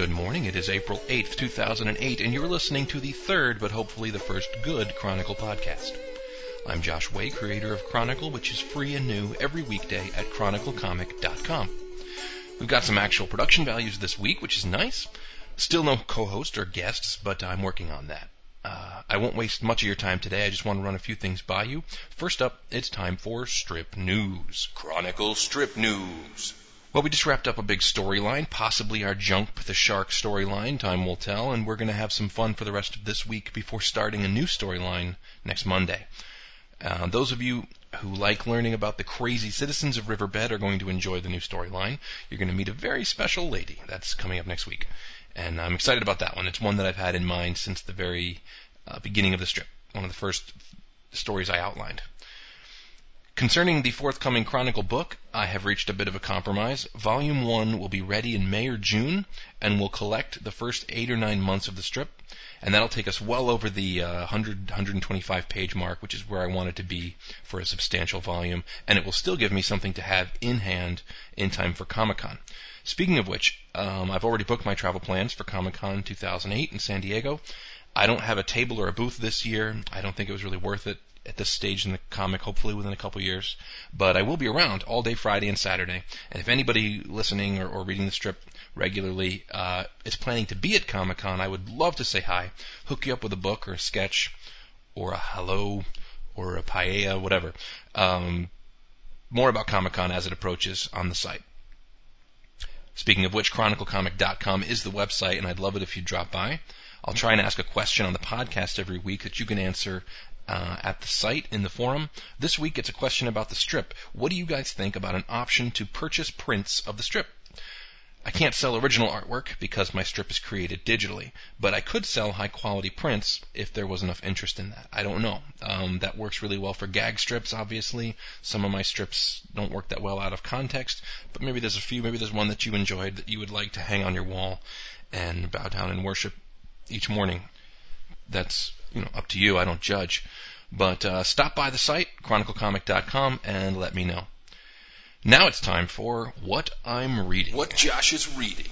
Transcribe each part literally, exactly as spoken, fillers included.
Good morning, it is April eighth, two thousand eight, and you're listening to the third, but hopefully the first good Chronicle podcast. I'm Josh Way, creator of Chronicle, which is free and new every weekday at Chronicle Comic dot com. We've got some actual production values this week, which is nice. Still no co-host or guests, but I'm working on that. Uh, I won't waste much of your time today, I just want to run a few things by you. First up, it's time for Strip News. Chronicle Strip News. Well, we just wrapped up a big storyline, possibly our Jump the Shark storyline, time will tell, and we're going to have some fun for the rest of this week before starting a new storyline next Monday. Uh, those of you who like learning about the crazy citizens of Riverbed are going to enjoy the new storyline. You're going to meet a very special lady. That's coming up next week. And I'm excited about that one. It's one that I've had in mind since the very uh, beginning of the strip, one of the first stories I outlined. Concerning the forthcoming Chronicle book, I have reached a bit of a compromise. Volume one will be ready in May or June, and we'll collect the first eight or nine months of the strip, and that'll take us well over the uh, one hundred, one twenty-five page mark, which is where I want it to be for a substantial volume, and it will still give me something to have in hand in time for Comic-Con. Speaking of which, um, I've already booked my travel plans for Comic-Con two thousand eight in San Diego. I don't have a table or a booth this year. I don't think it was really worth it at this stage in the comic, hopefully within a couple years, but I will be around all day Friday and Saturday, and if anybody listening or, or reading the strip regularly uh, is planning to be at Comic-Con, I would love to say hi, hook you up with a book or a sketch or a hello or a paella, whatever. Um, more about Comic-Con as it approaches on the site. Speaking of which, Chronicle Comic dot com is the website, and I'd love it if you'd drop by. I'll try and ask a question on the podcast every week that you can answer Uh, at the site in the forum. This week it's a question about the strip. What do you guys think about an option to purchase prints of the strip? I can't sell original artwork because my strip is created digitally, but I could sell high quality prints if there was enough interest in that. I don't know. Um, that works really well for gag strips, obviously. Some of my strips don't work that well out of context, but maybe there's a few, maybe there's one that you enjoyed that you would like to hang on your wall and bow down and worship each morning. That's, you know, up to you. I don't judge. But uh, stop by the site, Chronicle Comic dot com, and let me know. Now it's time for What I'm Reading. What Josh is reading.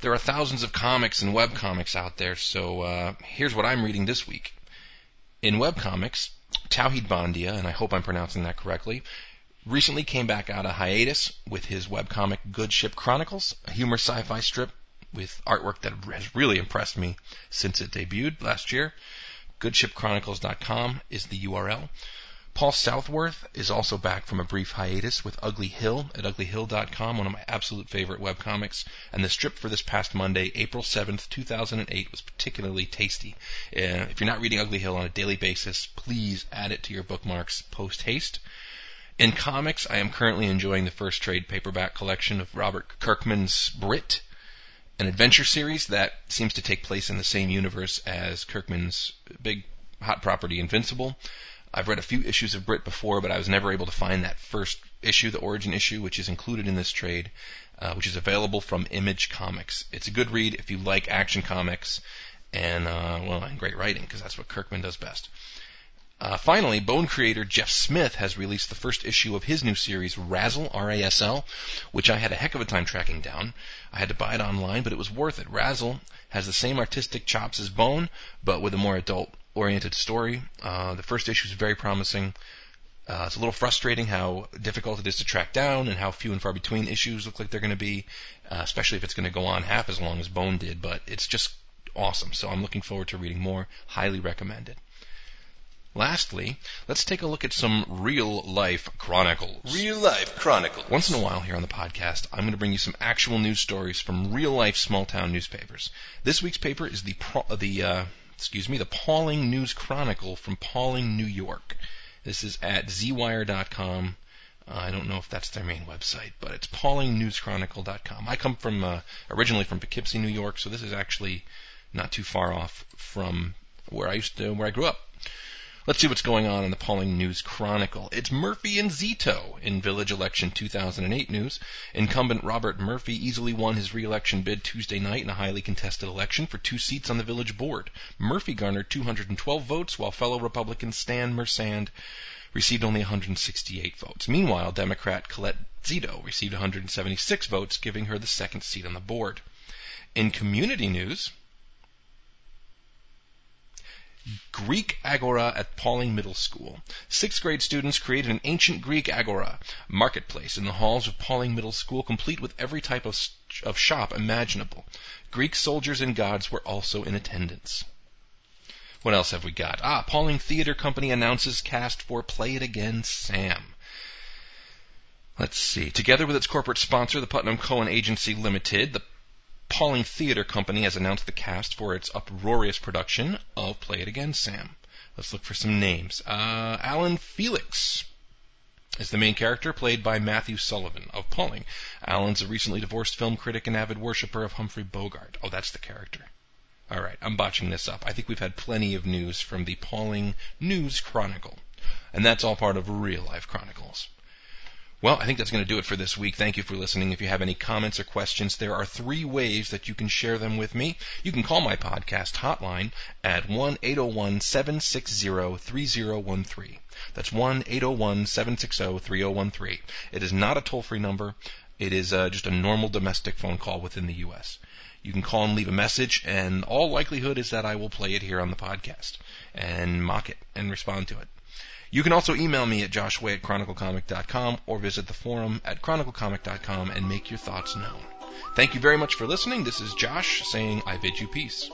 There are thousands of comics and webcomics out there, so uh, here's what I'm reading this week. In webcomics, Tauhid Bandia, and I hope I'm pronouncing that correctly, recently came back out of hiatus with his webcomic Good Ship Chronicles, a humor sci-fi strip with artwork that has really impressed me since it debuted last year. Good Ship Chronicles dot com is the U R L. Paul Southworth is also back from a brief hiatus with Ugly Hill at Ugly Hill dot com, one of my absolute favorite webcomics, and the strip for this past Monday, April seventh, two thousand eight, was particularly tasty. Uh, if you're not reading Ugly Hill on a daily basis, please add it to your bookmarks post-haste. In comics, I am currently enjoying the first trade paperback collection of Robert Kirkman's Brit, an adventure series that seems to take place in the same universe as Kirkman's big hot property, Invincible. I've read a few issues of Brit before, but I was never able to find that first issue, the origin issue, which is included in this trade, uh, which is available from Image Comics. It's a good read if you like action comics and, uh, well, and great writing, because that's what Kirkman does best. Uh, finally, Bone creator Jeff Smith has released the first issue of his new series, Razzle, R A S L, which I had a heck of a time tracking down. I had to buy it online, but it was worth it. Razzle has the same artistic chops as Bone, but with a more adult-oriented story. Uh, the first issue is very promising. Uh, it's a little frustrating how difficult it is to track down and how few and far between issues look like they're going to be, uh, especially if it's going to go on half as long as Bone did, but it's just awesome. So I'm looking forward to reading more. Highly recommended. Lastly, let's take a look at some real-life chronicles. Real-life chronicles. Once in a while here on the podcast, I'm going to bring you some actual news stories from real-life small-town newspapers. This week's paper is the the uh, excuse me the Pawling News Chronicle from Pawling, New York. This is at Z wire dot com. Uh, I don't know if that's their main website, but it's Pawling News Chronicle dot com. I come from uh, originally from Poughkeepsie, New York, so this is actually not too far off from where I used to where I grew up. Let's see what's going on in the Pawling News Chronicle. It's Murphy and Zito in Village Election two thousand eight news. Incumbent Robert Murphy easily won his re-election bid Tuesday night in a highly contested election for two seats on the village board. Murphy garnered two hundred twelve votes, while fellow Republican Stan Mersand received only one hundred sixty-eight votes. Meanwhile, Democrat Colette Zito received one hundred seventy-six votes, giving her the second seat on the board. In community news, Greek Agora at Pawling Middle School. Sixth grade students created an ancient Greek Agora marketplace in the halls of Pawling Middle School, complete with every type of, of shop imaginable. Greek soldiers and gods were also in attendance. What else have we got? Ah, Pawling Theatre Company announces cast for Play It Again, Sam. Let's see. Together with its corporate sponsor, the Putnam Cohen Agency Limited, the Pawling Theatre Company has announced the cast for its uproarious production of Play It Again, Sam. Let's look for some names. Uh, Alan Felix is the main character, played by Matthew Sullivan of Pawling. Alan's a recently divorced film critic and avid worshiper of Humphrey Bogart. Oh, that's the character. All right, I'm botching this up. I think we've had plenty of news from the Pawling News Chronicle, and that's all part of Real Life Chronicles. Well, I think that's going to do it for this week. Thank you for listening. If you have any comments or questions, there are three ways that you can share them with me. You can call my podcast hotline at one eight zero one, seven six zero, three zero one three. That's one eight zero one, seven six zero, three zero one three. It is not a toll-free number. It is uh, just a normal domestic phone call within the U S You can call and leave a message, and all likelihood is that I will play it here on the podcast and mock it and respond to it. You can also email me at joshway at chronicle comic dot com or visit the forum at chronicle comic dot com and make your thoughts known. Thank you very much for listening. This is Josh saying I bid you peace.